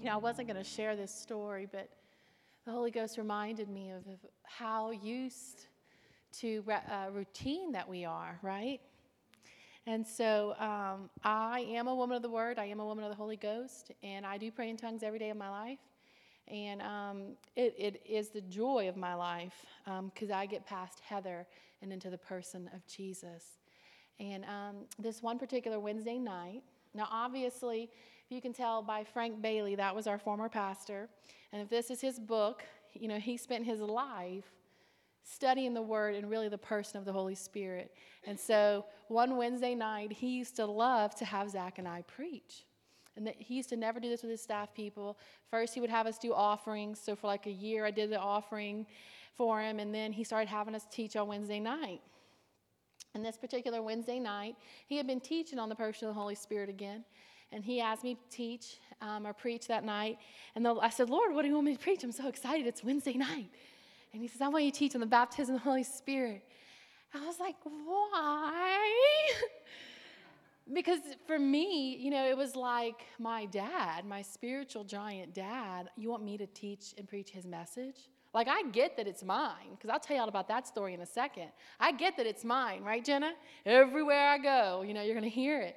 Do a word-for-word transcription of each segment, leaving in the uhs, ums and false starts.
you know, I wasn't going to share this story, but the Holy Ghost reminded me of, of how used to uh, routine that we are, right? And so um, I am a woman of the Word. I am a woman of the Holy Ghost, and I do pray in tongues every day of my life. And um, it, it is the joy of my life because um, I get past Heather and into the person of Jesus. And um, this one particular Wednesday night, now obviously, if you can tell by Frank Bailey, that was our former pastor, and if this is his book, you know, he spent his life studying the Word and really the person of the Holy Spirit. And so one Wednesday night, he used to love to have Zach and I preach. And that he used to never do this with his staff people. First, he would have us do offerings. So for like a year, I did the offering for him. And then he started having us teach on Wednesday night. And this particular Wednesday night, he had been teaching on the person of the Holy Spirit again. And he asked me to teach um, or preach that night. And the, I said, Lord, what do you want me to preach? I'm so excited. It's Wednesday night. And he says, I want you to teach on the baptism of the Holy Spirit. I was like, why? Because for me, you know, it was like my dad, my spiritual giant dad, you want me to teach and preach his message? Like, I get that it's mine, because I'll tell you all about that story in a second. I get that it's mine, right, Jenna? Everywhere I go, you know, you're going to hear it.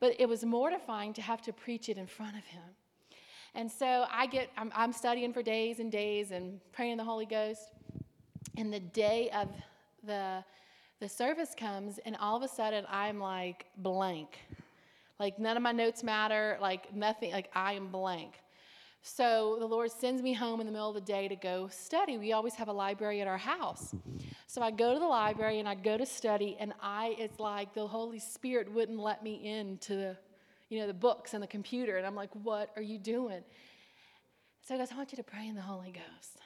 But it was mortifying to have to preach it in front of him. And so I get, I'm, I'm studying for days and days and praying in the Holy Ghost. And the day of the... The service comes, and all of a sudden, I'm like blank. Like, none of my notes matter, like nothing, like I am blank. So the Lord sends me home in the middle of the day to go study. We always have a library at our house. So I go to the library, and I go to study, and I, it's like the Holy Spirit wouldn't let me into the, you know, the books and the computer, and I'm like, what are you doing? So he goes, I want you to pray in the Holy Ghost.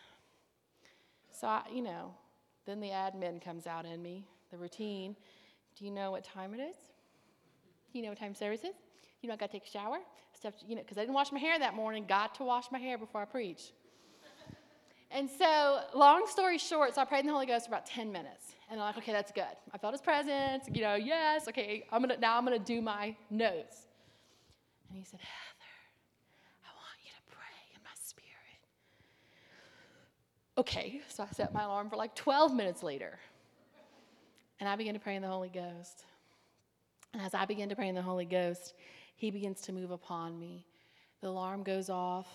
So, I, you know, then the admin comes out in me. The routine. Do you know what time it is? Do you know what time service is? You know, I got to take a shower. Stuff, you know, because I didn't wash my hair that morning. Got to wash my hair before I preach. And so, long story short, so I prayed in the Holy Ghost for about ten minutes, and I'm like, okay, that's good. I felt His presence. You know, yes. Okay, I'm gonna now. I'm gonna do my notes. And He said, Heather, I want you to pray in my spirit. Okay, so I set my alarm for like twelve minutes later. And I began to pray in the Holy Ghost. And as I began to pray in the Holy Ghost, He begins to move upon me. The alarm goes off.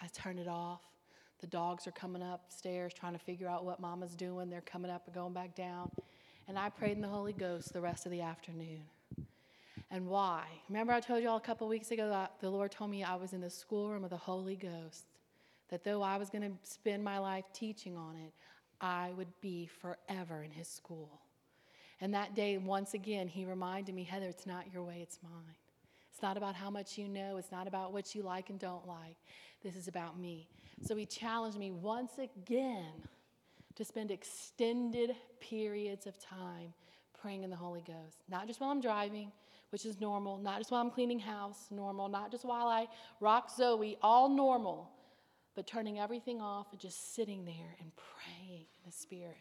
I turn it off. The dogs are coming upstairs trying to figure out what Mama's doing. They're coming up and going back down. And I prayed in the Holy Ghost the rest of the afternoon. And why? Remember I told you all a couple weeks ago that the Lord told me I was in the schoolroom of the Holy Ghost, that though I was going to spend my life teaching on it, I would be forever in His school. And that day, once again, He reminded me, Heather, it's not your way, it's mine. It's not about how much you know. It's not about what you like and don't like. This is about me. So He challenged me once again to spend extended periods of time praying in the Holy Ghost. Not just while I'm driving, which is normal. Not just while I'm cleaning house, normal. Not just while I rock Zoe, all normal. But turning everything off and just sitting there and praying in the Spirit.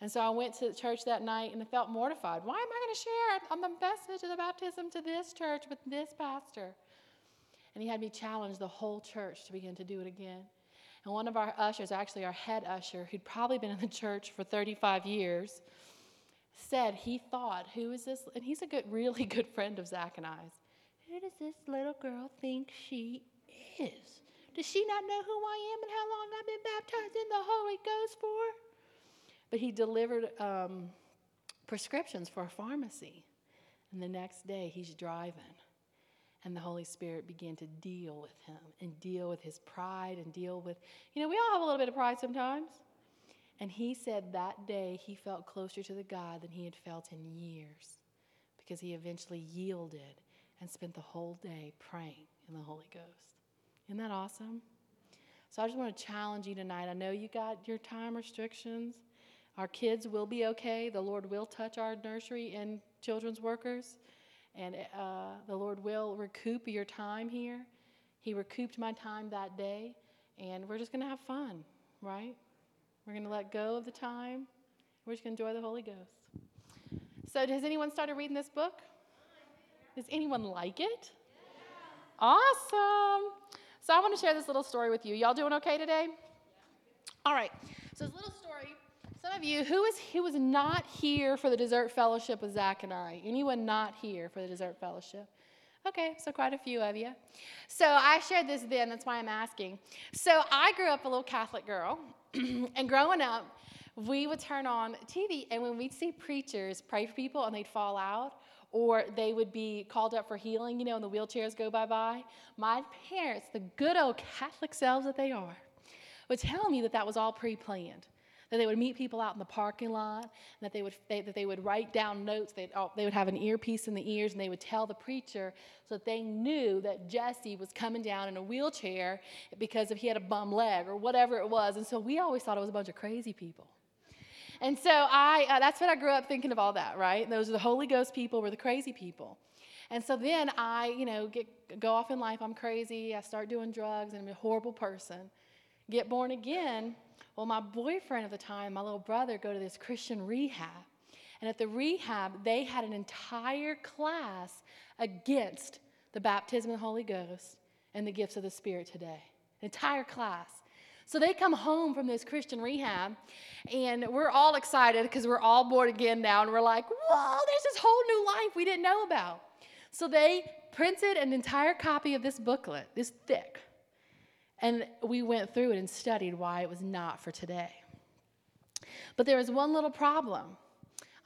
And so I went to the church that night, and I felt mortified. Why am I going to share the message of the baptism to this church with this pastor? And he had me challenge the whole church to begin to do it again. And one of our ushers, actually our head usher, who'd probably been in the church for thirty-five years, said he thought, who is this? And he's a good, really good friend of Zach and I's. Who does this little girl think she is? Does she not know who I am and how long I've been baptized in the Holy Ghost for? But he delivered um, prescriptions for a pharmacy. And the next day, he's driving. And the Holy Spirit began to deal with him and deal with his pride and deal with, you know, we all have a little bit of pride sometimes. And he said that day he felt closer to the God than he had felt in years because he eventually yielded and spent the whole day praying in the Holy Ghost. Isn't that awesome? So I just want to challenge you tonight. I know you got your time restrictions. Our kids will be okay. The Lord will touch our nursery and children's workers. And uh, the Lord will recoup your time here. He recouped my time that day. And we're just going to have fun, right? We're going to let go of the time. We're just going to enjoy the Holy Ghost. So has anyone started reading this book? Does anyone like it? Awesome. So So I want to share this little story with you. Y'all doing okay today? All right. So this little story, some of you, who is who was not here for the dessert fellowship with Zach and I? Anyone not here for the dessert fellowship? Okay, so quite a few of you. So I shared this then, that's why I'm asking. So I grew up a little Catholic girl, and growing up, we would turn on T V, and when we'd see preachers pray for people and they'd fall out, or they would be called up for healing, you know, and the wheelchairs go bye-bye, my parents, the good old Catholic selves that they are, would tell me that that was all pre-planned, that they would meet people out in the parking lot, and that they would they, that they would write down notes. They'd, oh, they would have an earpiece in the ears, and they would tell the preacher so that they knew that Jesse was coming down in a wheelchair because if he had a bum leg or whatever it was. And so we always thought it was a bunch of crazy people. And so I uh, that's what I grew up thinking of all that, right? Those are the Holy Ghost people were the crazy people. And so then I, you know, get, go off in life. I'm crazy. I start doing drugs, and I'm a horrible person. Get born again. Well, my boyfriend at the time, my little brother, go to this Christian rehab. And at the rehab, they had an entire class against the baptism of the Holy Ghost and the gifts of the Spirit today. An entire class. So they come home from this Christian rehab, and we're all excited because we're all born again now. And we're like, whoa, there's this whole new life we didn't know about. So they printed an entire copy of this booklet, this thick. And we went through it and studied why it was not for today. But there was one little problem.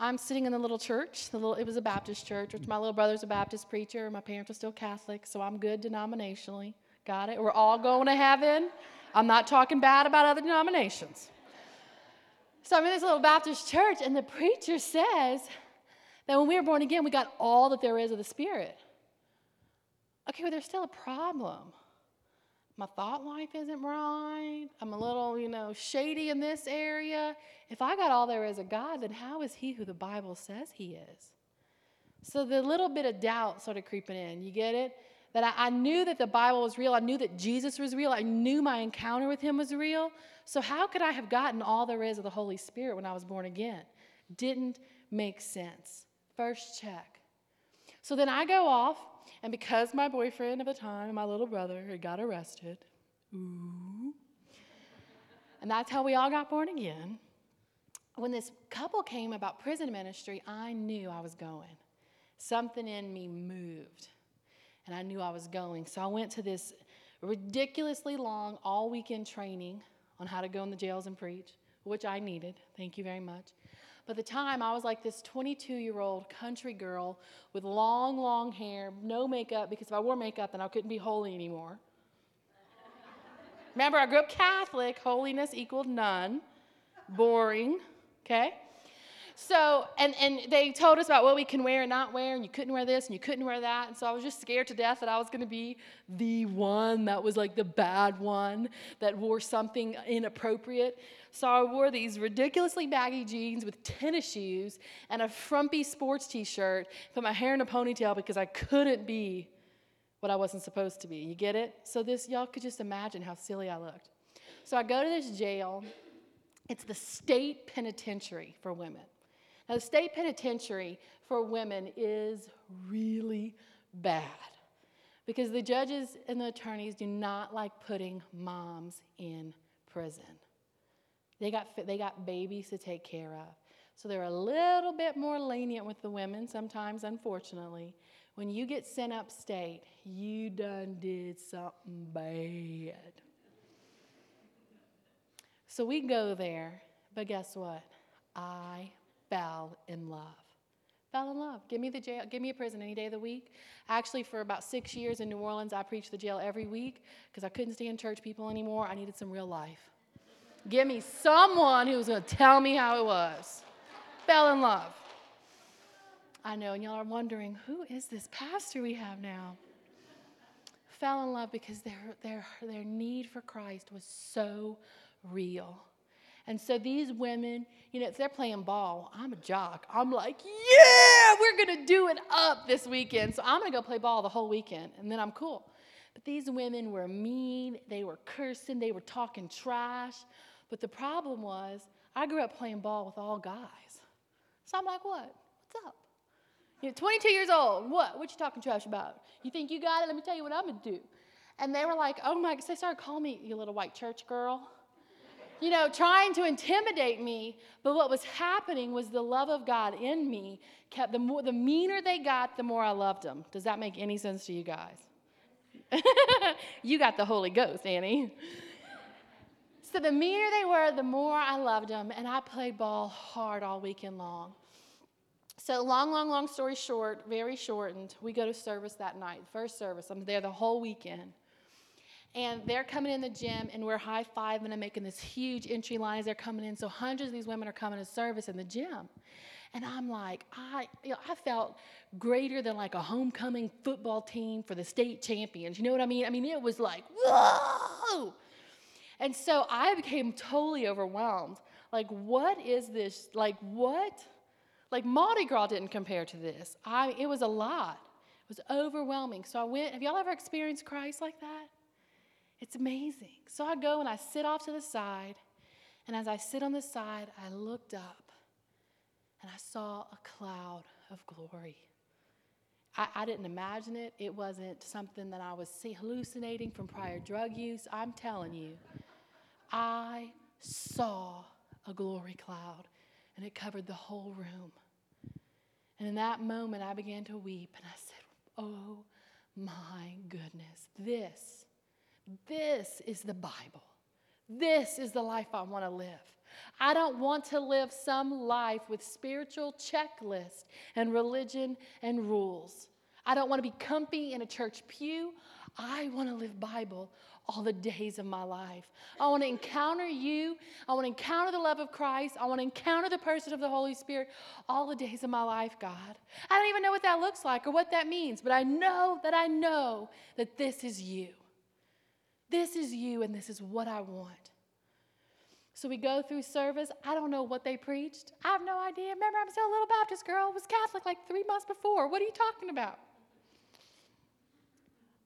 I'm sitting in the little church. The little, it was a Baptist church, which my little brother's a Baptist preacher. My parents are still Catholic, so I'm good denominationally. Got it? We're all going to heaven. I'm not talking bad about other denominations. So I'm in this little Baptist church, and the preacher says that when we were born again, we got all that there is of the Spirit. Okay, well, there's still a problem. My thought life isn't right. I'm a little, you know, shady in this area. If I got all there is of God, then how is he who the Bible says he is? So the little bit of doubt started creeping in. You get it? That I, I knew that the Bible was real. I knew that Jesus was real. I knew my encounter with him was real. So how could I have gotten all there is of the Holy Spirit when I was born again? Didn't make sense. First check. So then I go off. And because my boyfriend at the time, my little brother, had got arrested, ooh, and that's how we all got born again, when this couple came about prison ministry, I knew I was going. Something in me moved, and I knew I was going. So I went to this ridiculously long all-weekend training on how to go in the jails and preach, which I needed. Thank you very much. But at the time, I was like this twenty-two-year-old country girl with long, long hair, no makeup, because if I wore makeup, then I couldn't be holy anymore. Remember, I grew up Catholic. Holiness equaled none. Boring, okay? So, and, and they told us about what we can wear and not wear, and you couldn't wear this, and you couldn't wear that. And so I was just scared to death that I was going to be the one that was like the bad one that wore something inappropriate. So I wore these ridiculously baggy jeans with tennis shoes and a frumpy sports t-shirt, put my hair in a ponytail because I couldn't be what I wasn't supposed to be. You get it? So this, y'all could just imagine how silly I looked. So I go to this jail. It's the state penitentiary for women. Now, the state penitentiary for women is really bad because the judges and the attorneys do not like putting moms in prison. They got they got babies to take care of. So they're a little bit more lenient with the women sometimes, unfortunately. When you get sent upstate, you done did something bad. So we go there, but guess what? I fell in love. Fell in love. Give me the jail. Give me a prison any day of the week. Actually, for about six years in New Orleans, I preached the jail every week because I couldn't stand church people anymore. I needed some real life. Give me someone who was going to tell me how it was. Fell in love. I know, and y'all are wondering, who is this pastor we have now? Fell in love because their their their need for Christ was so real. And so these women, you know, if they're playing ball, I'm a jock. I'm like, yeah, we're going to do it up this weekend. So I'm going to go play ball the whole weekend, and then I'm cool. But these women were mean. They were cursing. They were talking trash. But the problem was I grew up playing ball with all guys. So I'm like, what? What's up? You know, twenty-two years old. What? What you talking trash about? You think you got it? Let me tell you what I'm going to do. And they were like, oh my, they started calling me, you little white church girl. You know, trying to intimidate me. But what was happening was the love of God in me kept, the more, the meaner they got, the more I loved them. Does that make any sense to you guys? You got the Holy Ghost, Annie. So the meaner they were, the more I loved them. And I played ball hard all weekend long. So long, long, long story short, very shortened, we go to service that night, first service. I'm there the whole weekend. And they're coming in the gym, and we're high-fiving and making this huge entry line as they're coming in. So hundreds of these women are coming to service in the gym. And I'm like, I you know, I felt greater than like a homecoming football team for the state champions. You know what I mean? I mean, it was like, whoa! And so I became totally overwhelmed. Like, what is this? Like, what? Like, Mardi Gras didn't compare to this. I, it was a lot. It was overwhelming. So I went, have y'all ever experienced Christ like that? It's amazing. So I go and I sit off to the side, and as I sit on the side, I looked up, and I saw a cloud of glory. I, I didn't imagine it. It wasn't something that I was see, hallucinating from prior drug use. I'm telling you, I saw a glory cloud, and it covered the whole room. And in that moment, I began to weep, and I said, oh, my goodness, this This is the Bible. This is the life I want to live. I don't want to live some life with spiritual checklist and religion and rules. I don't want to be comfy in a church pew. I want to live Bible all the days of my life. I want to encounter you. I want to encounter the love of Christ. I want to encounter the person of the Holy Spirit all the days of my life, God. I don't even know what that looks like or what that means, but I know that I know that this is you. This is you, and this is what I want. So we go through service. I don't know what they preached. I have no idea. Remember, I'm still a little Baptist girl. I was Catholic like three months before. What are you talking about?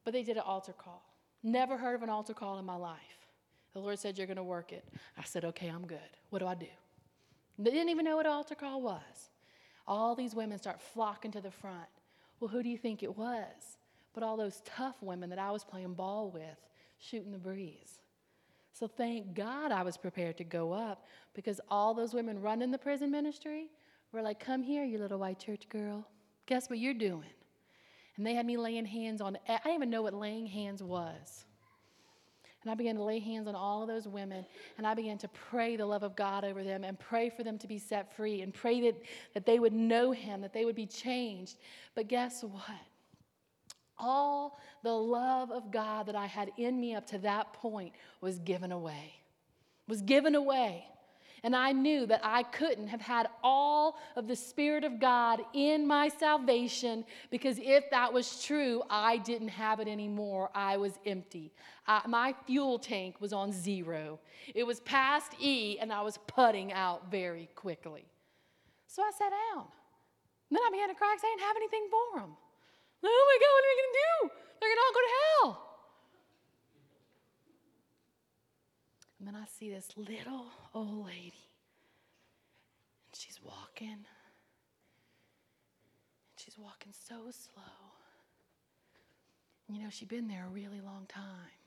But they did an altar call. Never heard of an altar call in my life. The Lord said, you're going to work it. I said, okay, I'm good. What do I do? They didn't even know what an altar call was. All these women start flocking to the front. Well, who do you think it was? But all those tough women that I was playing ball with, shooting the breeze. So thank God I was prepared to go up, because all those women running the prison ministry were like, come here, you little white church girl. Guess what you're doing? And they had me laying hands on, I didn't even know what laying hands was. And I began to lay hands on all of those women, and I began to pray the love of God over them and pray for them to be set free and pray that, that they would know him, that they would be changed. But guess what? All the love of God that I had in me up to that point was given away, was given away. And I knew that I couldn't have had all of the Spirit of God in my salvation, because if that was true, I didn't have it anymore. I was empty. I, my fuel tank was on zero. It was past E, and I was putting out very quickly. So I sat down. And then I began to cry because I didn't have anything for him. Oh my God, what are we going to do? They're going to all go to hell. And then I see this little old lady. And she's walking. And she's walking so slow. And you know, she'd been there a really long time.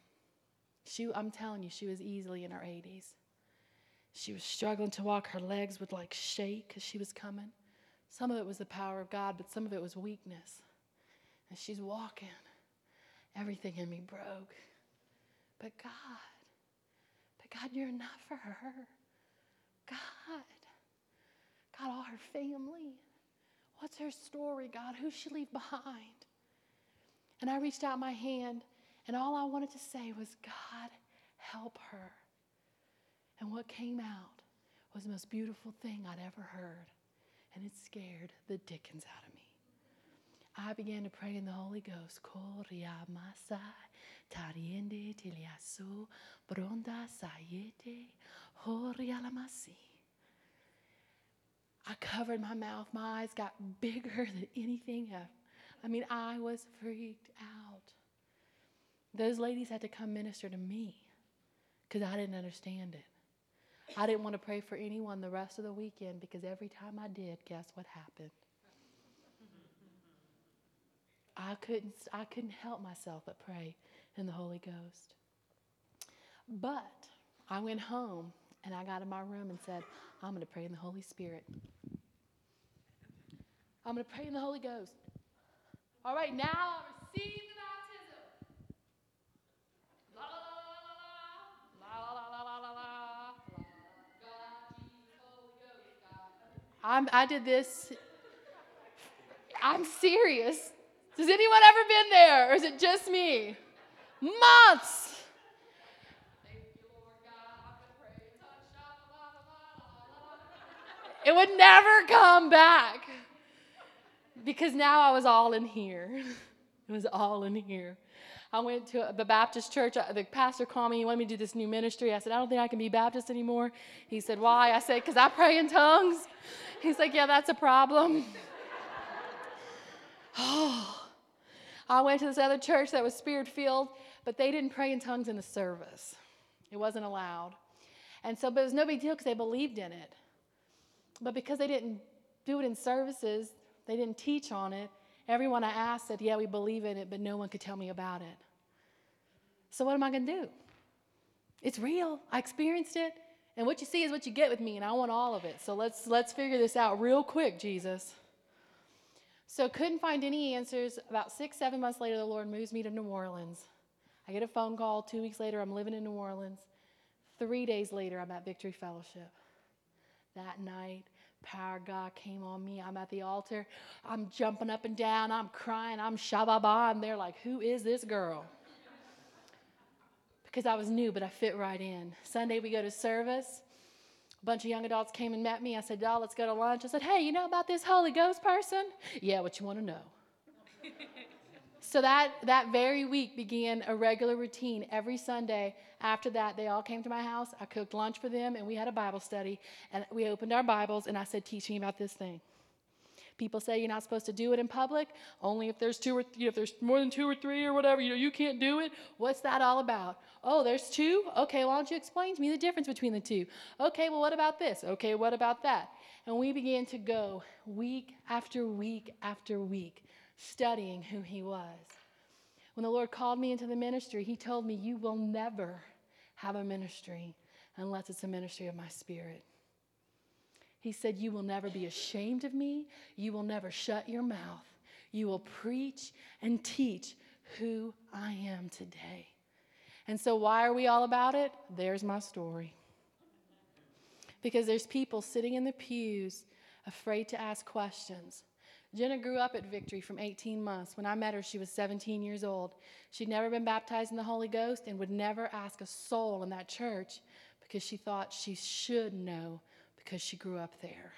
She, I'm telling you, she was easily in her eighties. She was struggling to walk. Her legs would like shake because she was coming. Some of it was the power of God, but some of it was weakness. And she's walking. Everything in me broke. But God, but God, you're enough for her. God, God, all her family. What's her story, God? Who'd she leave behind? And I reached out my hand, and all I wanted to say was, God, help her. And what came out was the most beautiful thing I'd ever heard, and it scared the dickens out of me. I began to pray in the Holy Ghost. I covered my mouth. My eyes got bigger than anything ever. I mean, I was freaked out. Those ladies had to come minister to me because I didn't understand it. I didn't want to pray for anyone the rest of the weekend, because every time I did, guess what happened? I couldn't I couldn't help myself but pray and the Holy Ghost. But I went home and I got in my room and said, I'm going to pray in the Holy Spirit. I'm going to pray in the Holy Ghost. All right, now I receive the baptism. La la la la la la la la la la la la. God, Jesus, Holy Ghost, God. I'm, I did this. I'm serious. Has anyone ever been there, or is it just me? Months. It would never come back. Because now I was all in here. It was all in here. I went to the Baptist church. The pastor called me. He wanted me to do this new ministry. I said, I don't think I can be Baptist anymore. He said, why? I said, because I pray in tongues. He's like, yeah, that's a problem. Oh, I went to this other church that was spirit-filled, but they didn't pray in tongues in the service. It wasn't allowed. And so, but it was no big deal because they believed in it. But because they didn't do it in services, they didn't teach on it, everyone I asked said, yeah, we believe in it, but no one could tell me about it. So what am I going to do? It's real. I experienced it. And what you see is what you get with me, and I want all of it. So let's let's figure this out real quick, Jesus. So couldn't find any answers. About six, seven months later, the Lord moves me to New Orleans. I get a phone call. Two weeks later, I'm living in New Orleans. Three days later, I'm at Victory Fellowship. That night, power of God came on me. I'm at the altar. I'm jumping up and down. I'm crying. I'm shababa. And they're like, who is this girl? Because I was new, but I fit right in. Sunday, we go to service. A bunch of young adults came and met me. I said, y'all, let's go to lunch. I said, hey, you know about this Holy Ghost person? Yeah, what you want to know. So that, that very week began a regular routine every Sunday. After that, they all came to my house. I cooked lunch for them, and we had a Bible study. And we opened our Bibles, and I said, teach me about this thing. People say you're not supposed to do it in public, only if there's two or th- you know, if there's more than two or three or whatever, you know, you can't do it. What's that all about? Oh, there's two? Okay, why don't you explain to me the difference between the two? Okay, well, what about this? Okay, what about that? And we began to go week after week after week, studying who he was. When the Lord called me into the ministry, he told me, you will never have a ministry unless it's a ministry of my spirit. He said, you will never be ashamed of me. You will never shut your mouth. You will preach and teach who I am today. And so why are we all about it? There's my story. Because there's people sitting in the pews afraid to ask questions. Jenna grew up at Victory from eighteen months. When I met her, she was seventeen years old. She'd never been baptized in the Holy Ghost and would never ask a soul in that church because she thought she should know, because she grew up there.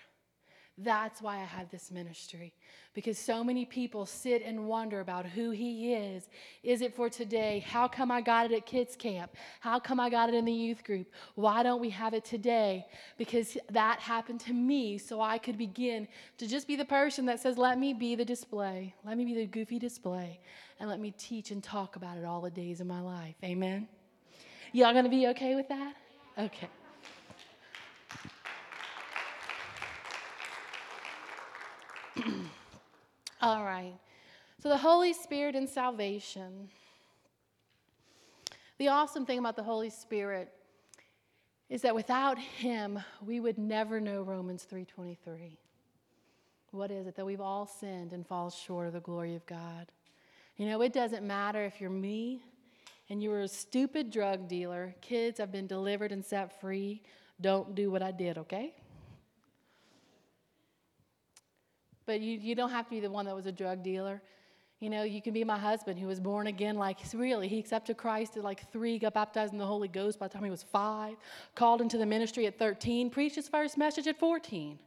That's why I had this ministry, because so many people sit and wonder about who he is. Is it for today? How come I got it at kids camp? How come I got it in the youth group? Why don't we have it today? Because that happened to me, so I could begin to just be the person that says, let me be the display. Let me be the goofy display, and let me teach and talk about it all the days of my life. Amen? Y'all gonna be okay with that? Okay. All right, so the Holy Spirit and salvation. The awesome thing about the Holy Spirit is that without him, we would never know Romans three twenty-three. What is it? That we've all sinned and fall short of the glory of God. You know, it doesn't matter if you're me and you were a stupid drug dealer. Kids, I've been delivered and set free. Don't do what I did, okay? But you, you don't have to be the one that was a drug dealer. You know, you can be my husband who was born again. Like, really, he accepted Christ at like three, got baptized in the Holy Ghost by the time he was five, called into the ministry at thirteen, preached his first message at fourteen.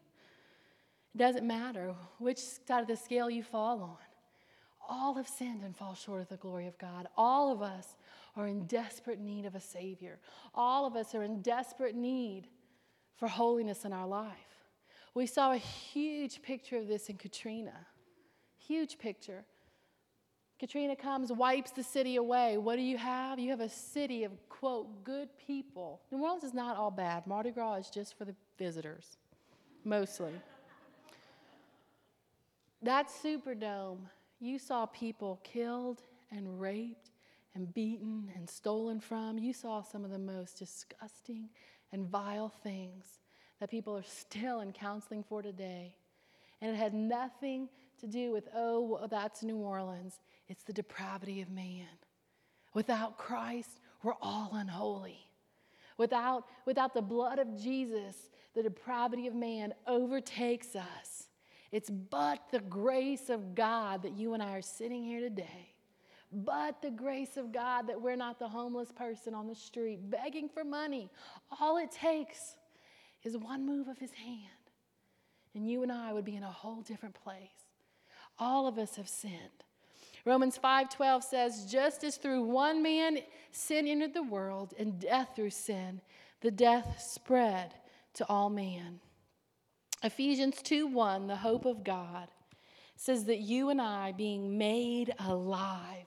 It doesn't matter which side of the scale you fall on. All have sinned and fall short of the glory of God. All of us are in desperate need of a Savior. All of us are in desperate need for holiness in our life. We saw a huge picture of this in Katrina. Huge picture. Katrina comes, wipes the city away. What do you have? You have a city of, quote, good people. New Orleans is not all bad. Mardi Gras is just for the visitors, mostly. That Superdome, you saw people killed and raped and beaten and stolen from. You saw some of the most disgusting and vile things that people are still in counseling for today. And it had nothing to do with, oh, well, that's New Orleans. It's the depravity of man. Without Christ, we're all unholy. Without, without the blood of Jesus, the depravity of man overtakes us. It's but the grace of God that you and I are sitting here today. But the grace of God that we're not the homeless person on the street begging for money. All it takes is one move of his hand, and you and I would be in a whole different place. All of us have sinned. Romans five twelve says, just as through one man sin entered the world, and death through sin, the death spread to all men. Ephesians two one, the hope of God, says that you and I, being made alive,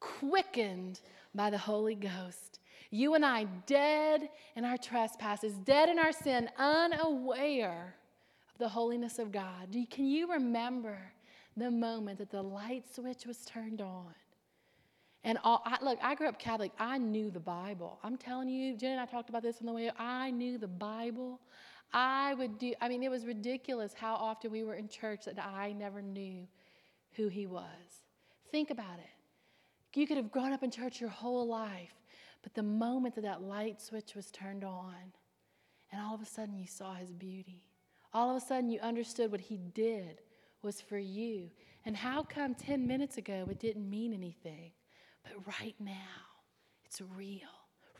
quickened by the Holy Ghost, you and I dead in our trespasses, dead in our sin, unaware of the holiness of God. Can you remember the moment that the light switch was turned on? And all, I, look, I grew up Catholic. I knew the Bible. I'm telling you, Jenna and I talked about this on the way. I knew the Bible. I would do, I mean, it was ridiculous how often we were in church that I never knew who he was. Think about it. You could have grown up in church your whole life, but the moment that that light switch was turned on, and all of a sudden you saw his beauty. All of a sudden you understood what he did was for you. And how come ten minutes ago it didn't mean anything? But right now, it's real.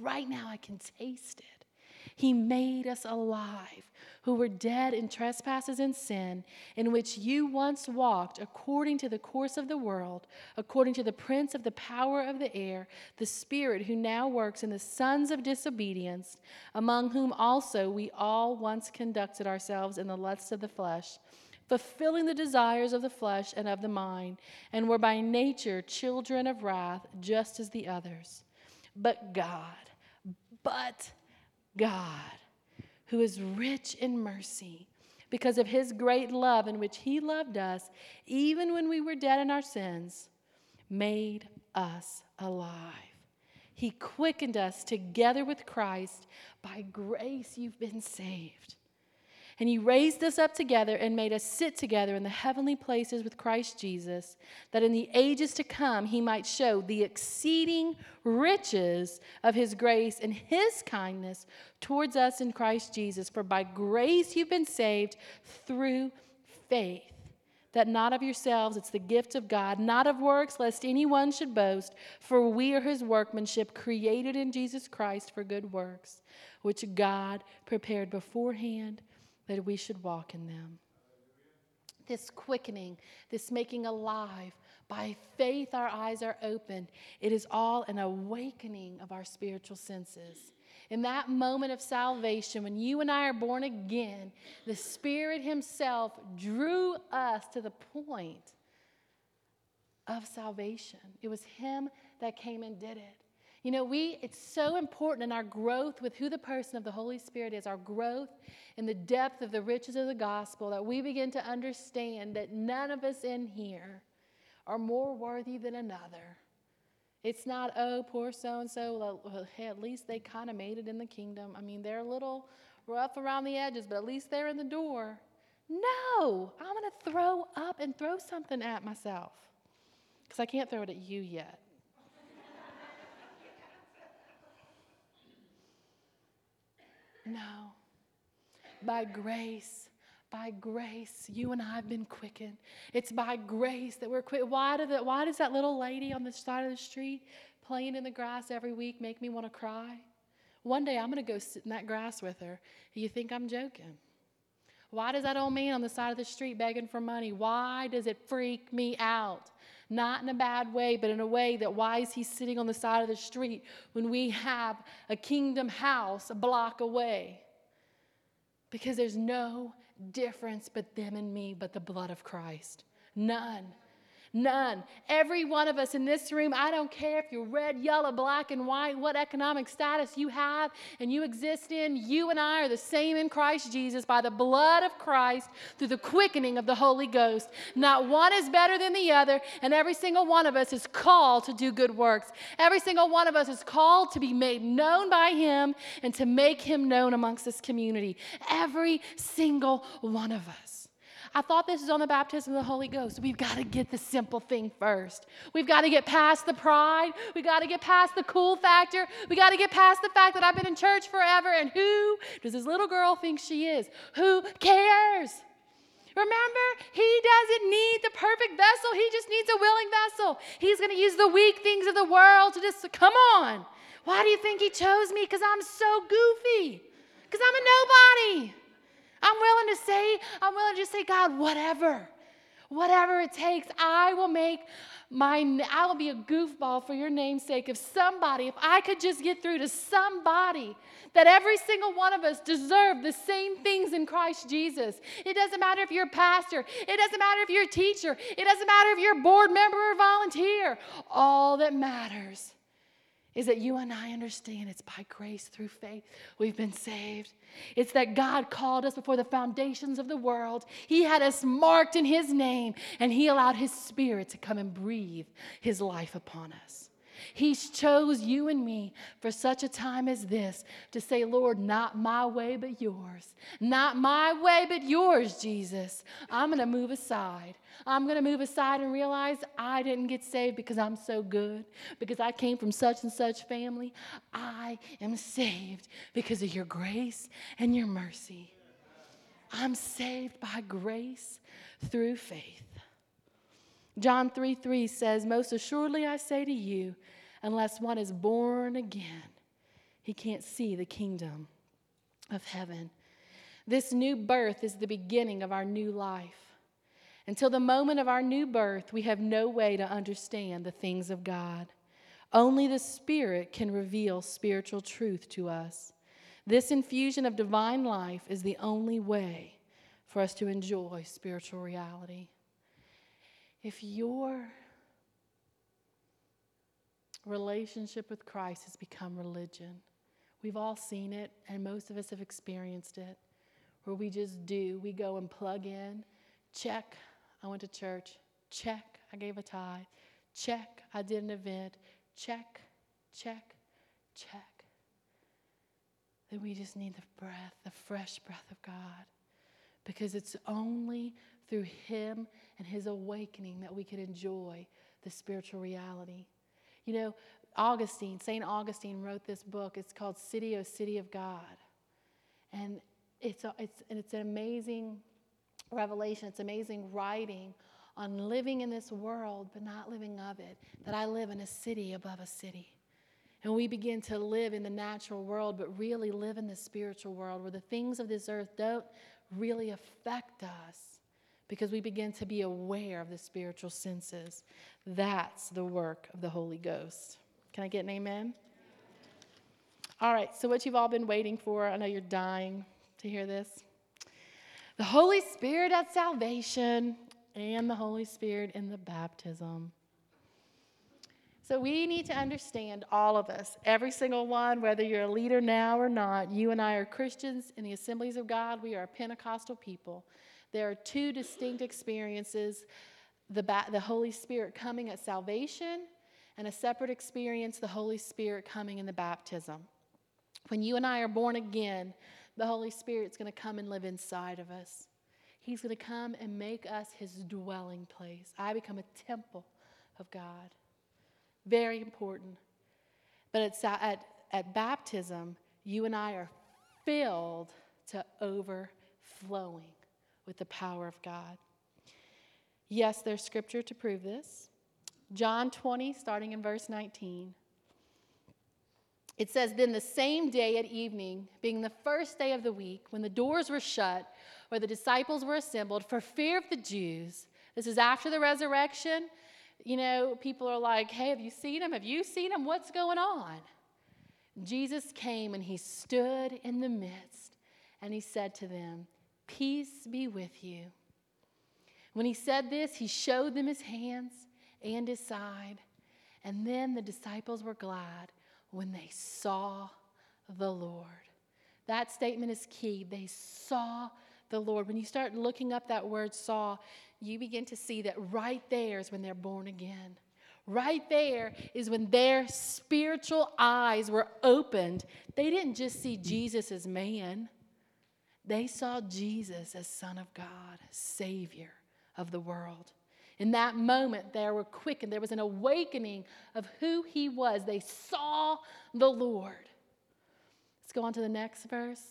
Right now I can taste it. He made us alive, who were dead in trespasses and sin, in which you once walked according to the course of the world, according to the prince of the power of the air, the spirit who now works in the sons of disobedience, among whom also we all once conducted ourselves in the lusts of the flesh, fulfilling the desires of the flesh and of the mind, and were by nature children of wrath, just as the others. But God, but God, who is rich in mercy, because of his great love in which he loved us, even when we were dead in our sins, made us alive. He quickened us together with Christ. By grace you've been saved. And he raised us up together and made us sit together in the heavenly places with Christ Jesus, that in the ages to come he might show the exceeding riches of his grace and his kindness towards us in Christ Jesus. For by grace you've been saved through faith, that not of yourselves, it's the gift of God, not of works, lest anyone should boast. For we are his workmanship, created in Jesus Christ for good works, which God prepared beforehand that we should walk in them. This quickening, this making alive, by faith our eyes are opened. It is all an awakening of our spiritual senses. In that moment of salvation, when you and I are born again, the Spirit himself drew us to the point of salvation. It was him that came and did it. You know, we, it's so important in our growth with who the person of the Holy Spirit is, our growth in the depth of the riches of the gospel, that we begin to understand that none of us in here are more worthy than another. It's not, oh, poor so-and-so, well, hey, at least they kind of made it in the kingdom. I mean, they're a little rough around the edges, but at least they're in the door. No, I'm going to throw up and throw something at myself, because I can't throw it at you yet. No. By grace, by grace, you and I have been quickened. It's by grace that we're quickened. Why, do the, why does that little lady on the side of the street playing in the grass every week make me want to cry? One day I'm going to go sit in that grass with her. You think I'm joking? Why does that old man on the side of the street begging for money, why does it freak me out? Not in a bad way, but in a way that why is he sitting on the side of the street when we have a kingdom house a block away? Because there's no difference but them and me, but the blood of Christ. None. None. Every one of us in this room, I don't care if you're red, yellow, black, and white, what economic status you have and you exist in, you and I are the same in Christ Jesus by the blood of Christ through the quickening of the Holy Ghost. Not one is better than the other, and every single one of us is called to do good works. Every single one of us is called to be made known by Him and to make Him known amongst this community. Every single one of us. I thought this is on the baptism of the Holy Ghost. We've got to get the simple thing first. We've got to get past the pride. We've got to get past the cool factor. We've got to get past the fact that I've been in church forever, and who does this little girl think she is? Who cares? Remember, He doesn't need the perfect vessel. He just needs a willing vessel. He's going to use the weak things of the world to just, come on. Why do you think He chose me? Because I'm so goofy. Because I'm a nobody. I'm willing to say, I'm willing to say, God, whatever, whatever it takes, I will make my, I will be a goofball for your name's sake. If somebody, if I could just get through to somebody that every single one of us deserve the same things in Christ Jesus. It doesn't matter if you're a pastor. It doesn't matter if you're a teacher. It doesn't matter if you're a board member or volunteer. All that matters is that you and I understand it's by grace through faith we've been saved. It's that God called us before the foundations of the world. He had us marked in His name, and He allowed His Spirit to come and breathe His life upon us. He chose you and me for such a time as this to say, Lord, not my way but yours. Not my way but yours, Jesus. I'm going to move aside. I'm going to move aside and realize I didn't get saved because I'm so good, because I came from such and such family. I am saved because of your grace and your mercy. I'm saved by grace through faith. John three three says, most assuredly I say to you, unless one is born again, he can't see the kingdom of heaven. This new birth is the beginning of our new life. Until the moment of our new birth, we have no way to understand the things of God. Only the Spirit can reveal spiritual truth to us. This infusion of divine life is the only way for us to enjoy spiritual reality. If your relationship with Christ has become religion, we've all seen it, and most of us have experienced it, where we just do, we go and plug in, check, I went to church, check, I gave a tithe, check, I did an event, check, check, check. Then we just need the breath, the fresh breath of God, because it's only through Him and His awakening that we can enjoy the spiritual reality. You know, Augustine, Saint Augustine wrote this book. It's called City of City of God. And it's, a, it's, and it's an amazing revelation. It's amazing writing on living in this world but not living of it, that I live in a city above a city. And we begin to live in the natural world but really live in the spiritual world where the things of this earth don't really affect us, because we begin to be aware of the spiritual senses. That's the work of the Holy Ghost. Can I get an amen? All right, so what you've all been waiting for, I know you're dying to hear this. The Holy Spirit at salvation and the Holy Spirit in the baptism. So we need to understand, all of us, every single one, whether you're a leader now or not, you and I are Christians in the Assemblies of God. We are a Pentecostal people. There are two distinct experiences, the, ba- the Holy Spirit coming at salvation, and a separate experience, the Holy Spirit coming in the baptism. When you and I are born again, the Holy Spirit's going to come and live inside of us. He's going to come and make us His dwelling place. I become a temple of God. Very important. But it's at, at, at baptism, you and I are filled to overflowing with the power of God. Yes, there's scripture to prove this. John twenty, starting in verse nineteen. It says, then the same day at evening, being the first day of the week, when the doors were shut, where the disciples were assembled for fear of the Jews. This is after the resurrection. You know, people are like, hey, have you seen him? Have you seen him? What's going on? Jesus came and He stood in the midst and He said to them, peace be with you. When he said this, he showed them his hands and his side. And then the disciples were glad when they saw the Lord. That statement is key. They saw the Lord. When you start looking up that word saw, you begin to see that right there is when they're born again. Right there is when their spiritual eyes were opened. They didn't just see Jesus as man. They saw Jesus as Son of God, Savior of the world. In that moment, they were quickened. There was an awakening of who he was. They saw the Lord. Let's go on to the next verse.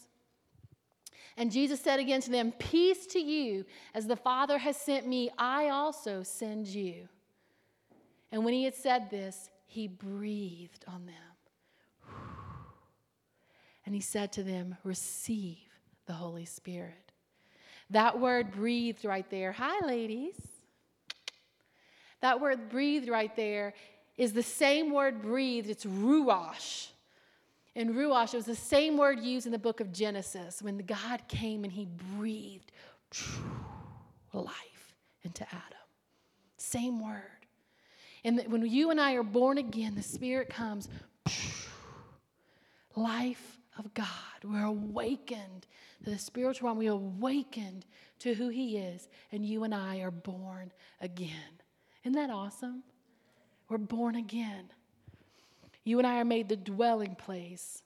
And Jesus said again to them, "Peace to you. As the Father has sent me, I also send you." And when he had said this, he breathed on them. And he said to them, "Receive the Holy Spirit." That word breathed right there. Hi, ladies. That word breathed right there is the same word breathed. It's ruach. In ruach, it was the same word used in the book of Genesis when God came and he breathed life into Adam. Same word. And when you and I are born again, the Spirit comes, life of God. We're awakened to the spiritual realm. We're awakened to who he is. And you and I are born again. Isn't that awesome? We're born again. You and I are made the dwelling place.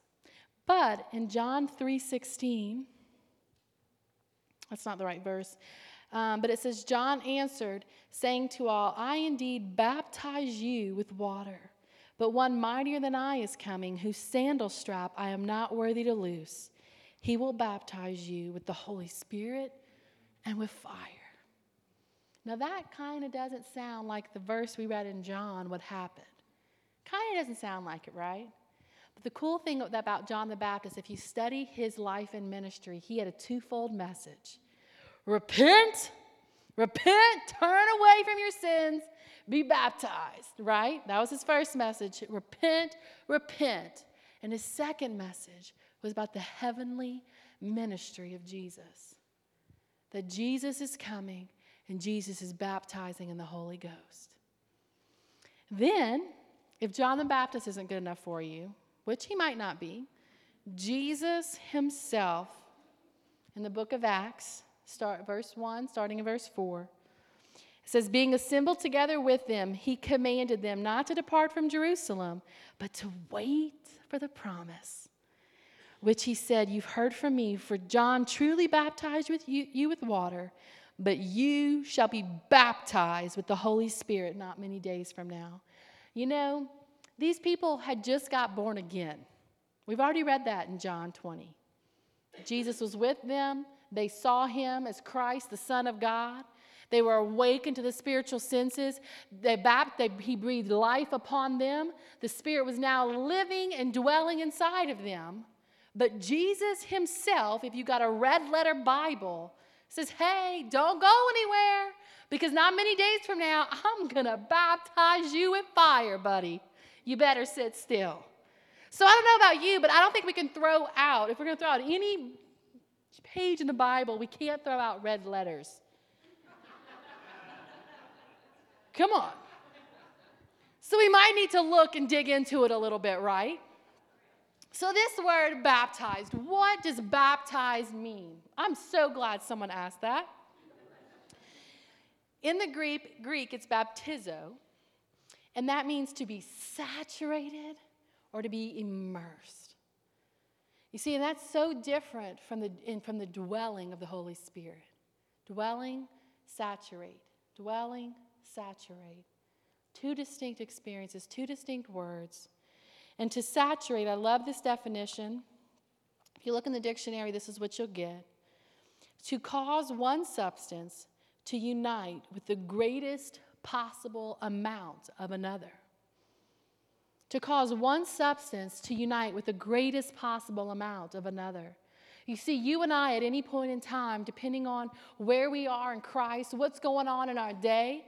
But in John three sixteen, that's not the right verse, um, but it says, John answered, saying to all, "I indeed baptize you with water, but one mightier than I is coming, whose sandal strap I am not worthy to loose. He will baptize you with the Holy Spirit and with fire." Now that kind of doesn't sound like the verse we read in John, what happened. Kind of doesn't sound like it, right? But the cool thing about John the Baptist, if you study his life and ministry, he had a twofold message. Repent, repent, turn away from your sins, be baptized, right? That was his first message, repent, repent. And his second message was about the heavenly ministry of Jesus. That Jesus is coming and Jesus is baptizing in the Holy Ghost. Then, if John the Baptist isn't good enough for you, which he might not be, Jesus himself, in the book of Acts, start verse one, starting in verse four, it says, "Being assembled together with them, he commanded them not to depart from Jerusalem, but to wait for the promise, which he said, 'You've heard from me, for John truly baptized with you, you with water, but you shall be baptized with the Holy Spirit not many days from now.'" You know, these people had just got born again. We've already read that in John twenty. Jesus was with them. They saw him as Christ, the Son of God. They were awakened to the spiritual senses. They bapt- they, he breathed life upon them. The Spirit was now living and dwelling inside of them. But Jesus himself, if you got a red letter Bible, says, "Hey, don't go anywhere, because not many days from now, I'm going to baptize you with fire, buddy. You better sit still." So I don't know about you, but I don't think we can throw out, if we're going to throw out any page in the Bible, we can't throw out red letters. Come on. So we might need to look and dig into it a little bit, right? So this word baptized, what does baptized mean? I'm so glad someone asked that. In the Greek, Greek, it's baptizo, and that means to be saturated or to be immersed. You see, and that's so different from the, in, from the dwelling of the Holy Spirit. Dwelling, saturate. Dwelling, saturate. Two distinct experiences, two distinct words. And to saturate, I love this definition. If you look in the dictionary, this is what you'll get. To cause one substance to unite with the greatest possible amount of another. To cause one substance to unite with the greatest possible amount of another. You see, you and I at any point in time, depending on where we are in Christ, what's going on in our day,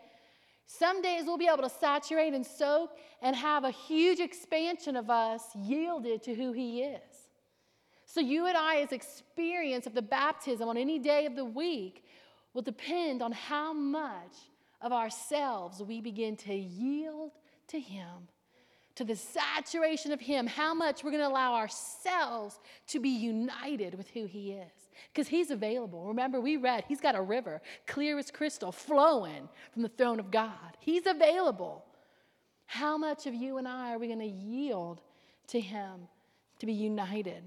some days we'll be able to saturate and soak and have a huge expansion of us yielded to who he is. So you and I's experience of the baptism on any day of the week will depend on how much of ourselves we begin to yield to Him, to the saturation of Him, how much we're going to allow ourselves to be united with who He is. Because He's available. Remember, we read He's got a river, clear as crystal, flowing from the throne of God. He's available. How much of you and I are we going to yield to Him to be united?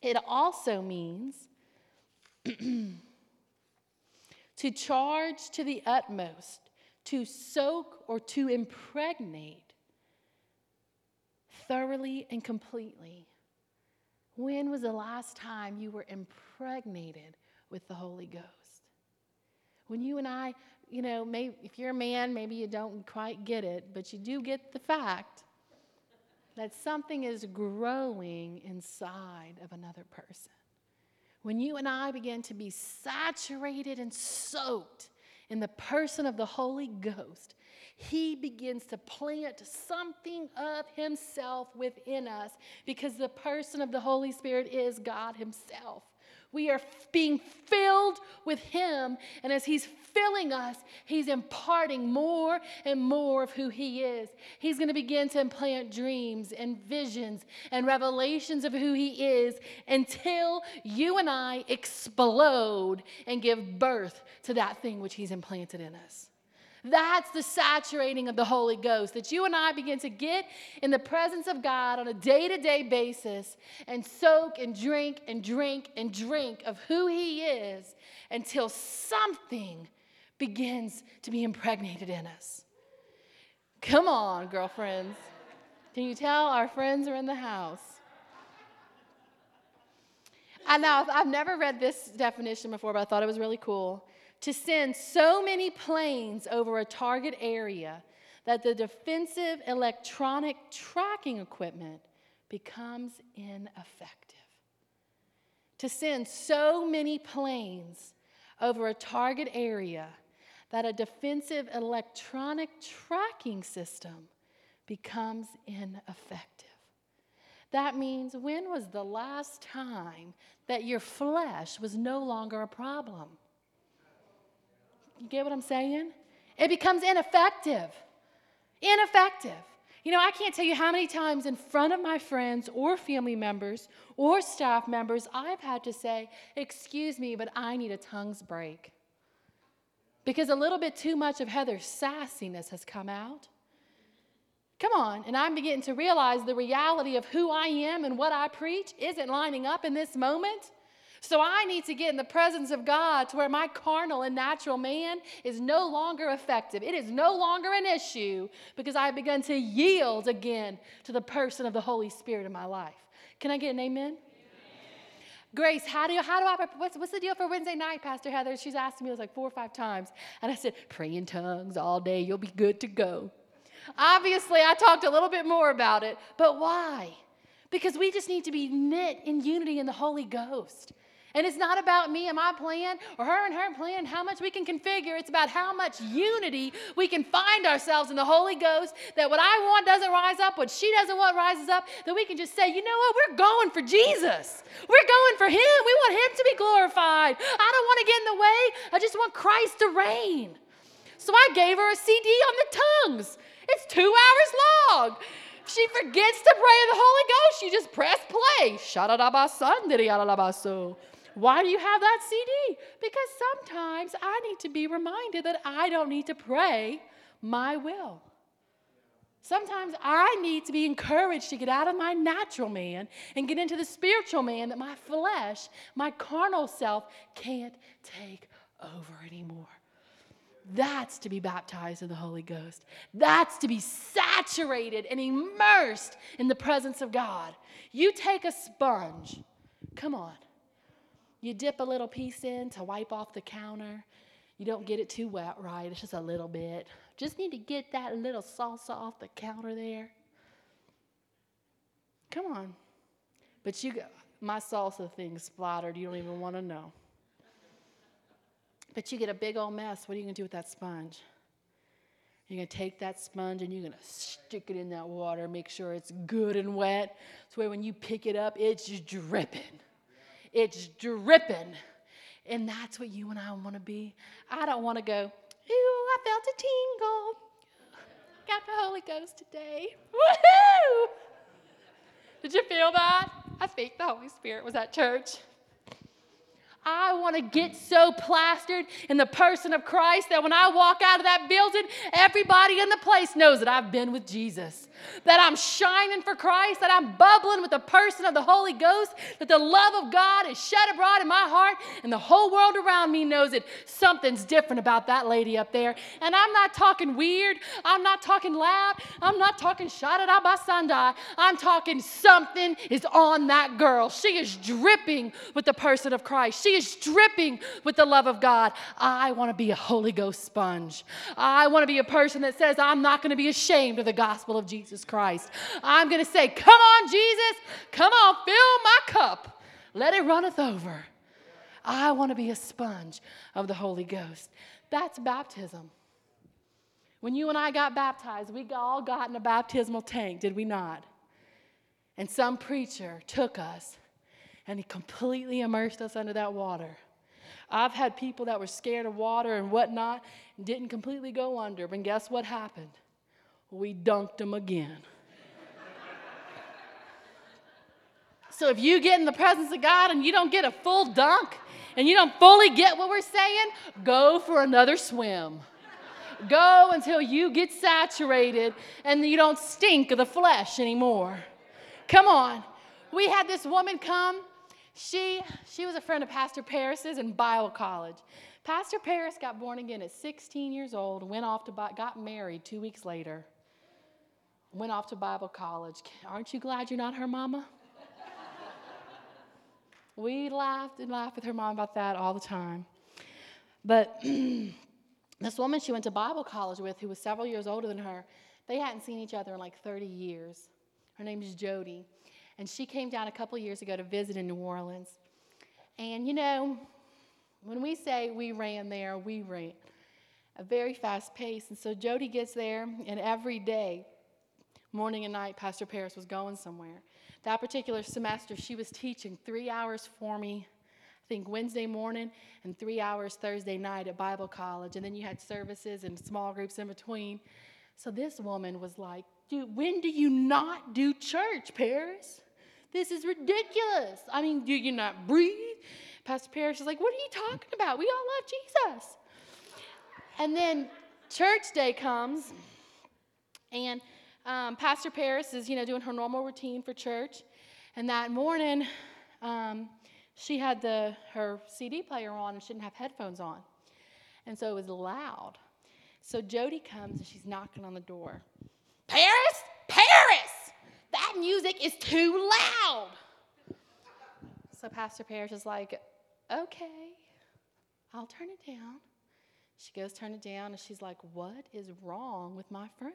It also means to charge to the utmost, to soak or to impregnate thoroughly and completely. When was the last time you were impregnated with the Holy Ghost? When you and I, you know, maybe if you're a man, maybe you don't quite get it, but you do get the fact that something is growing inside of another person. When you and I begin to be saturated and soaked in the person of the Holy Ghost, He begins to plant something of Himself within us, because the person of the Holy Spirit is God Himself. We are being filled with Him, and as He's filling us, He's imparting more and more of who He is. He's going to begin to implant dreams and visions and revelations of who He is until you and I explode and give birth to that thing which He's implanted in us. That's the saturating of the Holy Ghost, that you and I begin to get in the presence of God on a day-to-day basis and soak and drink and drink and drink of who He is until something begins to be impregnated in us. Come on, girlfriends. Can you tell our friends are in the house? I know I've never read this definition before, but I thought it was really cool. To send so many planes over a target area that the defensive electronic tracking equipment becomes ineffective. To send so many planes over a target area that a defensive electronic tracking system becomes ineffective. That means, when was the last time that your flesh was no longer a problem? You get what I'm saying? It becomes ineffective. Ineffective. You know, I can't tell you how many times in front of my friends or family members or staff members I've had to say, excuse me, but I need a tongues break. Because a little bit too much of Heather's sassiness has come out. Come on. And I'm beginning to realize the reality of who I am and what I preach isn't lining up in this moment. So I need to get in the presence of God to where my carnal and natural man is no longer effective. It is no longer an issue, because I have begun to yield again to the person of the Holy Spirit in my life. Can I get an amen? Amen. Grace, how do you, how do I, what's, what's the deal for Wednesday night, Pastor Heather? She's asked me, it was like four or five times. And I said, pray in tongues all day. You'll be good to go. Obviously, I talked a little bit more about it, but why? Because we just need to be knit in unity in the Holy Ghost. And it's not about me and my plan, or her and her plan, and how much we can configure. It's about how much unity we can find ourselves in the Holy Ghost, that what I want doesn't rise up, what she doesn't want rises up, that we can just say, you know what, we're going for Jesus. We're going for Him. We want Him to be glorified. I don't want to get in the way. I just want Christ to reign. So I gave her a C D on the tongues. It's two hours long. She forgets to pray in the Holy Ghost. You just press play. Shadadabasan. Why do you have that C D? Because sometimes I need to be reminded that I don't need to pray my will. Sometimes I need to be encouraged to get out of my natural man and get into the spiritual man that my flesh, my carnal self, can't take over anymore. That's to be baptized in the Holy Ghost. That's to be saturated and immersed in the presence of God. You take a sponge. Come on. You dip a little piece in to wipe off the counter. You don't get it too wet, right? It's just a little bit. Just need to get that little salsa off the counter there. Come on. But you, my salsa thing splattered. You don't even want to know. But you get a big old mess. What are you going to do with that sponge? You're going to take that sponge and you're going to stick it in that water. Make sure it's good and wet. So when you pick it up, it's dripping. It's dripping. And that's what you and I want to be. I don't want to go, ooh, I felt a tingle. Got the Holy Ghost today. Woohoo! Did you feel that? I think the Holy Spirit was at church. I want to get so plastered in the person of Christ that when I walk out of that building, everybody in the place knows that I've been with Jesus, that I'm shining for Christ, that I'm bubbling with the person of the Holy Ghost, that the love of God is shed abroad in my heart, and the whole world around me knows it. Something's different about that lady up there. And I'm not talking weird. I'm not talking loud. I'm not talking shadadabasandai. I'm talking something is on that girl. She is dripping with the person of Christ. She She is dripping with the love of God. I want to be a Holy Ghost sponge. I want to be a person that says, I'm not going to be ashamed of the gospel of Jesus Christ. I'm going to say, come on, Jesus. Come on, fill my cup. Let it runneth over. I want to be a sponge of the Holy Ghost. That's baptism. When you and I got baptized, we all got in a baptismal tank, did we not? And some preacher took us and he completely immersed us under that water. I've had people that were scared of water and whatnot and didn't completely go under. But guess what happened? We dunked them again. So if you get in the presence of God and you don't get a full dunk and you don't fully get what we're saying, go for another swim. Go until you get saturated and you don't stink of the flesh anymore. Come on. We had this woman come. She she was a friend of Pastor Parris's in Bible college. Pastor Parris got born again at sixteen years old, went off to got married two weeks later, went off to Bible college. Aren't you glad you're not her mama? We laughed and laughed with her mom about that all the time. But this woman she went to Bible college with, who was several years older than her, they hadn't seen each other in like thirty years. Her name is Jody. And she came down a couple years ago to visit in New Orleans. And, you know, when we say we ran there, we ran a very fast pace. And so Jody gets there, and every day, morning and night, Pastor Parris was going somewhere. That particular semester, she was teaching three hours for me, I think Wednesday morning, and three hours Thursday night at Bible college. And then you had services and small groups in between. So this woman was like, dude, when do you not do church, Parris? This is ridiculous. I mean, do you not breathe? Pastor Parris is like, what are you talking about? We all love Jesus. And then church day comes, and um, Pastor Parris is, you know, doing her normal routine for church. And that morning, um, she had the her C D player on, and she didn't have headphones on. And so it was loud. So Jody comes, and she's knocking on the door. Parris, Parris, that music is too loud. So Pastor Parris is like, okay, I'll turn it down. She goes, turn it down, and she's like, what is wrong with my friend?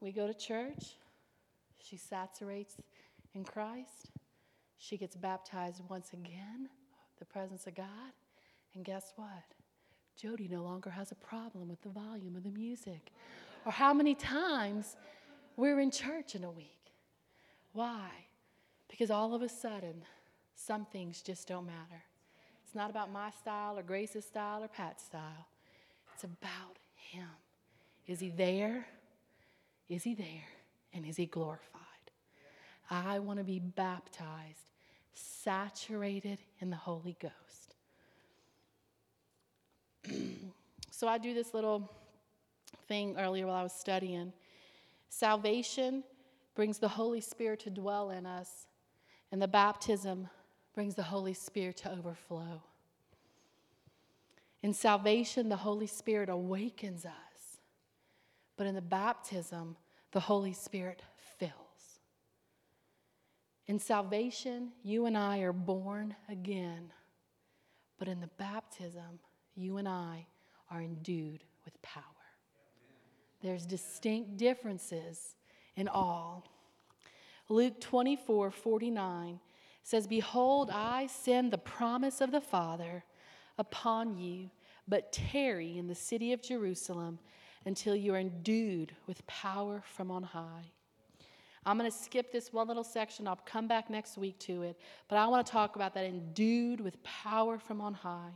We go to church. She saturates in Christ. She gets baptized once again, the presence of God. And guess what? Jody no longer has a problem with the volume of the music. Or how many times we're in church in a week. Why? Because all of a sudden, some things just don't matter. It's not about my style or Grace's style or Pat's style. It's about him. Is he there? Is he there? And is he glorified? I want to be baptized, saturated in the Holy Ghost. So I do this little thing earlier while I was studying. Salvation brings the Holy Spirit to dwell in us, and the baptism brings the Holy Spirit to overflow. In salvation, the Holy Spirit awakens us, but in the baptism, the Holy Spirit fills. In salvation, you and I are born again, but in the baptism, you and I are endued with power. There's distinct differences in all. Luke twenty-four forty-nine says, behold, I send the promise of the Father upon you, but tarry in the city of Jerusalem until you are endued with power from on high. I'm going to skip this one little section. I'll come back next week to it. But I want to talk about that endued with power from on high.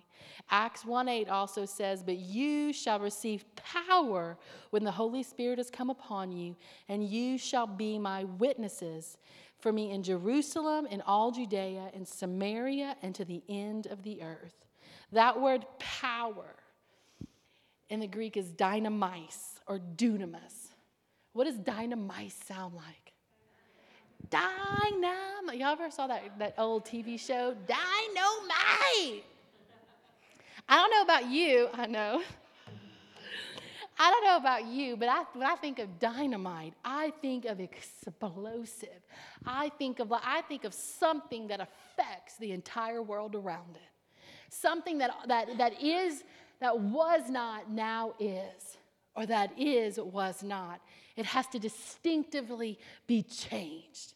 Acts one eight also says, "But you shall receive power when the Holy Spirit has come upon you, and you shall be my witnesses for me in Jerusalem, in all Judea, in Samaria, and to the end of the earth." That word power in the Greek is dynamis or dunamis. What does dynamis sound like? Dynamite. Y'all ever saw that, that old T V show? Dynamite. I don't know about you. I know. I don't know about you, but I, when I think of dynamite, I think of explosive. I think of I think of something that affects the entire world around it. Something that that that is that was not, now is, or that is, was not. It has to distinctively be changed.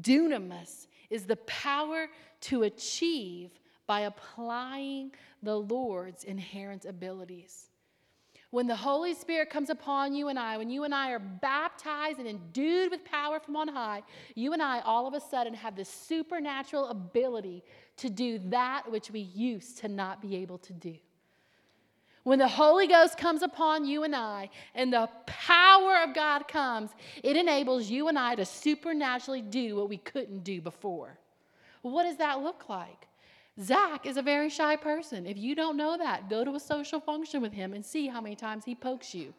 Dunamis is the power to achieve by applying the Lord's inherent abilities. When the Holy Spirit comes upon you and I, when you and I are baptized and endued with power from on high, you and I all of a sudden have this supernatural ability to do that which we used to not be able to do. When the Holy Ghost comes upon you and I, and the power of God comes, it enables you and I to supernaturally do what we couldn't do before. What does that look like? Zach is a very shy person. If you don't know that, go to a social function with him and see how many times he pokes you.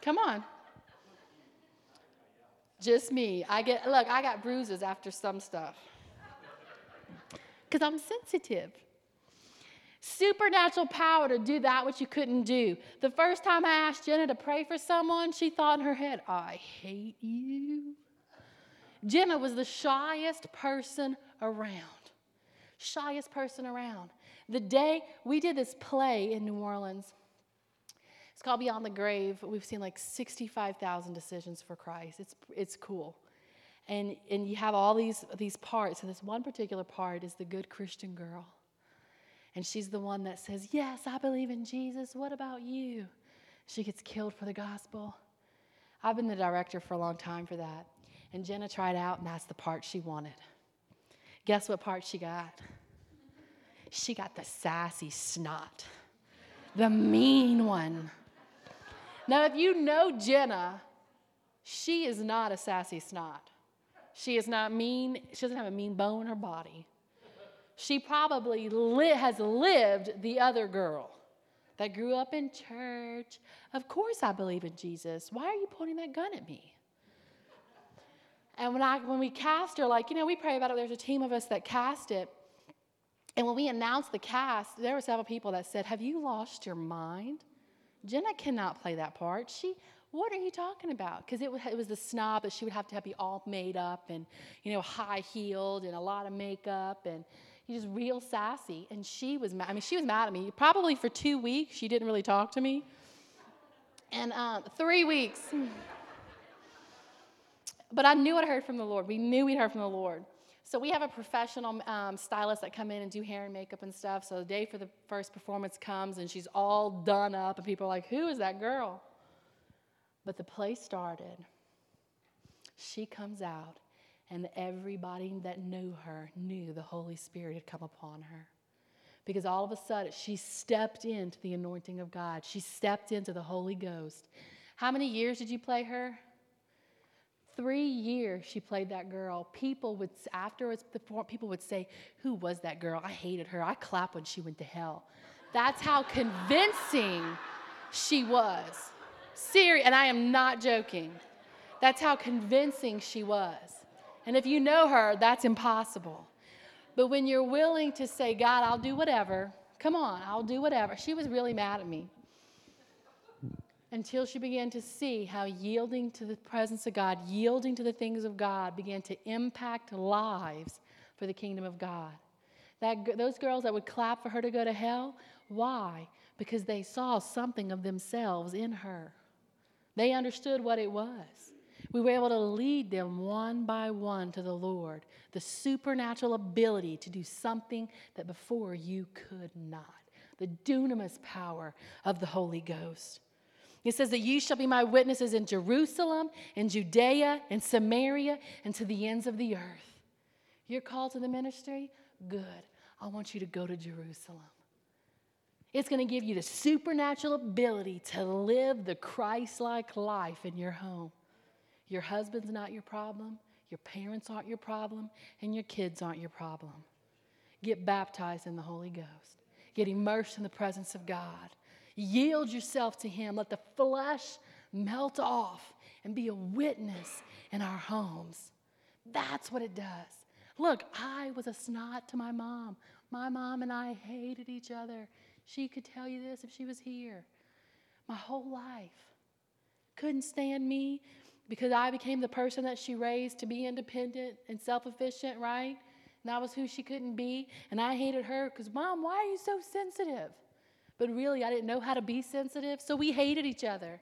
Come on. Just me. I get, look, I got bruises after some stuff. Because I'm sensitive. Supernatural power to do that which you couldn't do. The first time I asked Jenna to pray for someone, she thought in her head, "I hate you." Jenna was the shyest person around. Shyest person around. The day we did this play in New Orleans, it's called Beyond the Grave. We've seen like sixty-five thousand decisions for Christ. It's it's cool. And and you have all these, these parts, and this one particular part is the good Christian girl. And she's the one that says, "Yes, I believe in Jesus. What about you?" She gets killed for the gospel. I've been the director for a long time for that. And Jenna tried out, and that's the part she wanted. Guess what part she got? She got the sassy snot. The mean one. Now, if you know Jenna, she is not a sassy snot. She is not mean. She doesn't have a mean bone in her body. She probably li- has lived the other girl that grew up in church. "Of course I believe in Jesus. Why are you pointing that gun at me?" And when I when we cast her, like, you know, we pray about it. There's a team of us that cast it. And when we announced the cast, there were several people that said, "Have you lost your mind? Jenna cannot play that part. She, what are you talking about?" Because it, it was the snob that she would have to be all made up and, you know, high-heeled and a lot of makeup and just real sassy. And she was mad. I mean, she was mad at me. Probably for two weeks, she didn't really talk to me. And uh, three weeks... But I knew I'd heard from the Lord. We knew we'd heard from the Lord. So we have a professional um, stylist that come in and do hair and makeup and stuff. So the day for the first performance comes, and she's all done up, and people are like, "Who is that girl?" But the play started. She comes out, and everybody that knew her knew the Holy Spirit had come upon her. Because all of a sudden, she stepped into the anointing of God. She stepped into the Holy Ghost. How many years did you play her? Three years she played that girl. People would, afterwards, people would say, "Who was that girl? I hated her. I clapped when she went to hell." That's how convincing she was. Serious, and I am not joking. That's how convincing she was. And if you know her, that's impossible. But when you're willing to say, "God, I'll do whatever. Come on, I'll do whatever." She was really mad at me. Until she began to see how yielding to the presence of God, yielding to the things of God, began to impact lives for the kingdom of God. That, those girls that would clap for her to go to hell, why? Because they saw something of themselves in her. They understood what it was. We were able to lead them one by one to the Lord, the supernatural ability to do something that before you could not, the dunamis power of the Holy Ghost. It says that you shall be my witnesses in Jerusalem, in Judea, in Samaria, and to the ends of the earth. You're called to the ministry? Good. I want you to go to Jerusalem. It's going to give you the supernatural ability to live the Christ-like life in your home. Your husband's not your problem. Your parents aren't your problem. And your kids aren't your problem. Get baptized in the Holy Ghost. Get immersed in the presence of God. Yield yourself to Him. Let the flesh melt off and be a witness in our homes. That's what it does. Look, I was a snot to my mom. My mom and I hated each other. She could tell you this if she was here. My whole life. Couldn't stand me because I became the person that she raised to be independent and self-efficient, right? And I was who she couldn't be. And I hated her because, Mom, why are you so sensitive? But really, I didn't know how to be sensitive, so we hated each other.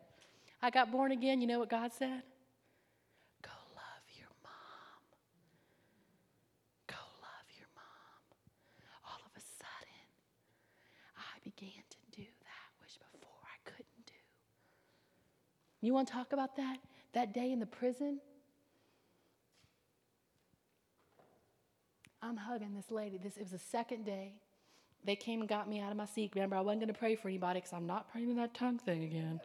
I got born again. You know what God said? Go love your mom. Go love your mom. All of a sudden, I began to do that which before I couldn't do. You want to talk about that? That day in the prison? I'm hugging this lady. This, it was the second day. They came and got me out of my seat. Remember, I wasn't going to pray for anybody because I'm not praying in that tongue thing again.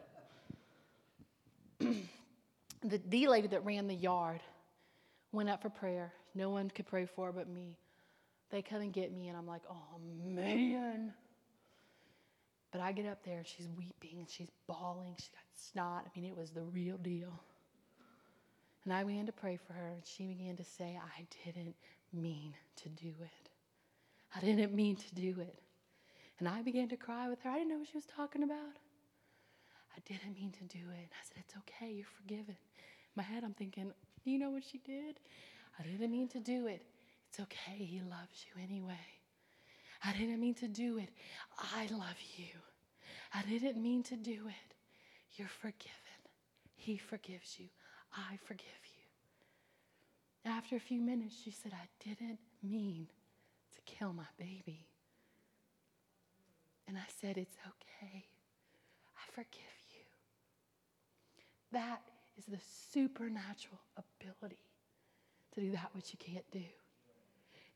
the, the lady that ran the yard went up for prayer. No one could pray for her but me. They come and get me, and I'm like, oh, man. But I get up there, and she's weeping, and she's bawling. She got snot. I mean, it was the real deal. And I began to pray for her, and she began to say, I didn't mean to do it. I didn't mean to do it. And I began to cry with her. I didn't know what she was talking about. I didn't mean to do it. I said, it's okay, you're forgiven. In my head, I'm thinking, do you know what she did? I didn't mean to do it. It's okay, He loves you anyway. I didn't mean to do it. I love you. I didn't mean to do it. You're forgiven. He forgives you. I forgive you. After a few minutes, she said, I didn't mean to kill my baby. And I said, it's okay. I forgive you. That is the supernatural ability to do that which you can't do.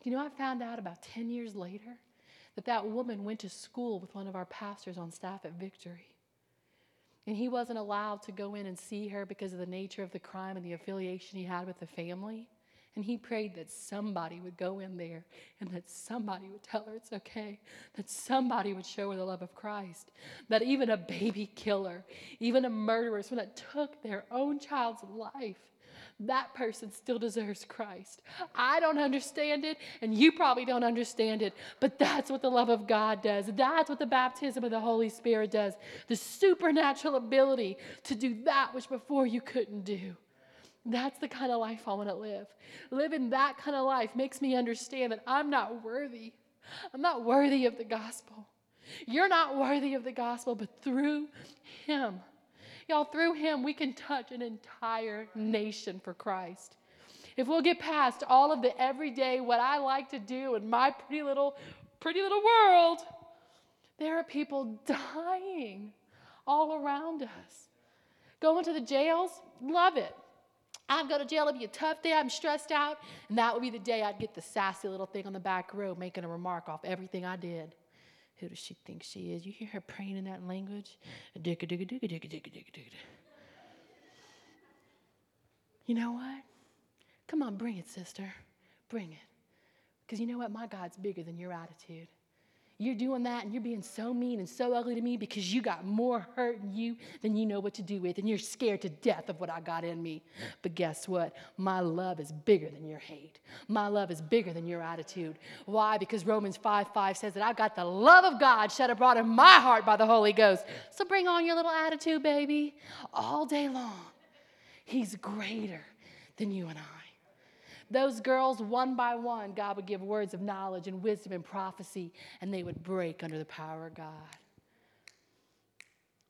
You know, I found out about ten years later that that woman went to school with one of our pastors on staff at Victory. And he wasn't allowed to go in and see her because of the nature of the crime and the affiliation he had with the family. And he prayed that somebody would go in there and that somebody would tell her it's okay, that somebody would show her the love of Christ, that even a baby killer, even a murderer, someone that took their own child's life, that person still deserves Christ. I don't understand it, and you probably don't understand it, but that's what the love of God does. That's what the baptism of the Holy Spirit does, the supernatural ability to do that which before you couldn't do. That's the kind of life I want to live. Living that kind of life makes me understand that I'm not worthy. I'm not worthy of the gospel. You're not worthy of the gospel, but through Him. Y'all, through Him, we can touch an entire nation for Christ. If we'll get past all of the everyday, what I like to do in my pretty little, pretty little world, there are people dying all around us. Going to the jails, love it. I'd go to jail, it'd be a tough day, I'm stressed out, and that would be the day I'd get the sassy little thing on the back row making a remark off everything I did. Who does she think she is? You hear her praying in that language? You know what? Come on, bring it, sister. Bring it. Because you know what? My God's bigger than your attitude. You're doing that and you're being so mean and so ugly to me because you got more hurt in you than you know what to do with, and you're scared to death of what I got in me. But guess what? My love is bigger than your hate. My love is bigger than your attitude. Why? Because Romans five five says that I've got the love of God shed abroad in my heart by the Holy Ghost. So bring on your little attitude, baby, all day long. He's greater than you and I. Those girls, one by one, God would give words of knowledge and wisdom and prophecy, and they would break under the power of God.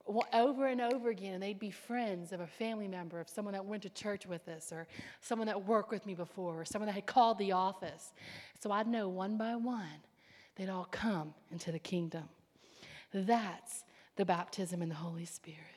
Well, over and over again, and they'd be friends of a family member, of someone that went to church with us, or someone that worked with me before, or someone that had called the office. So I'd know one by one, they'd all come into the kingdom. That's the baptism in the Holy Spirit.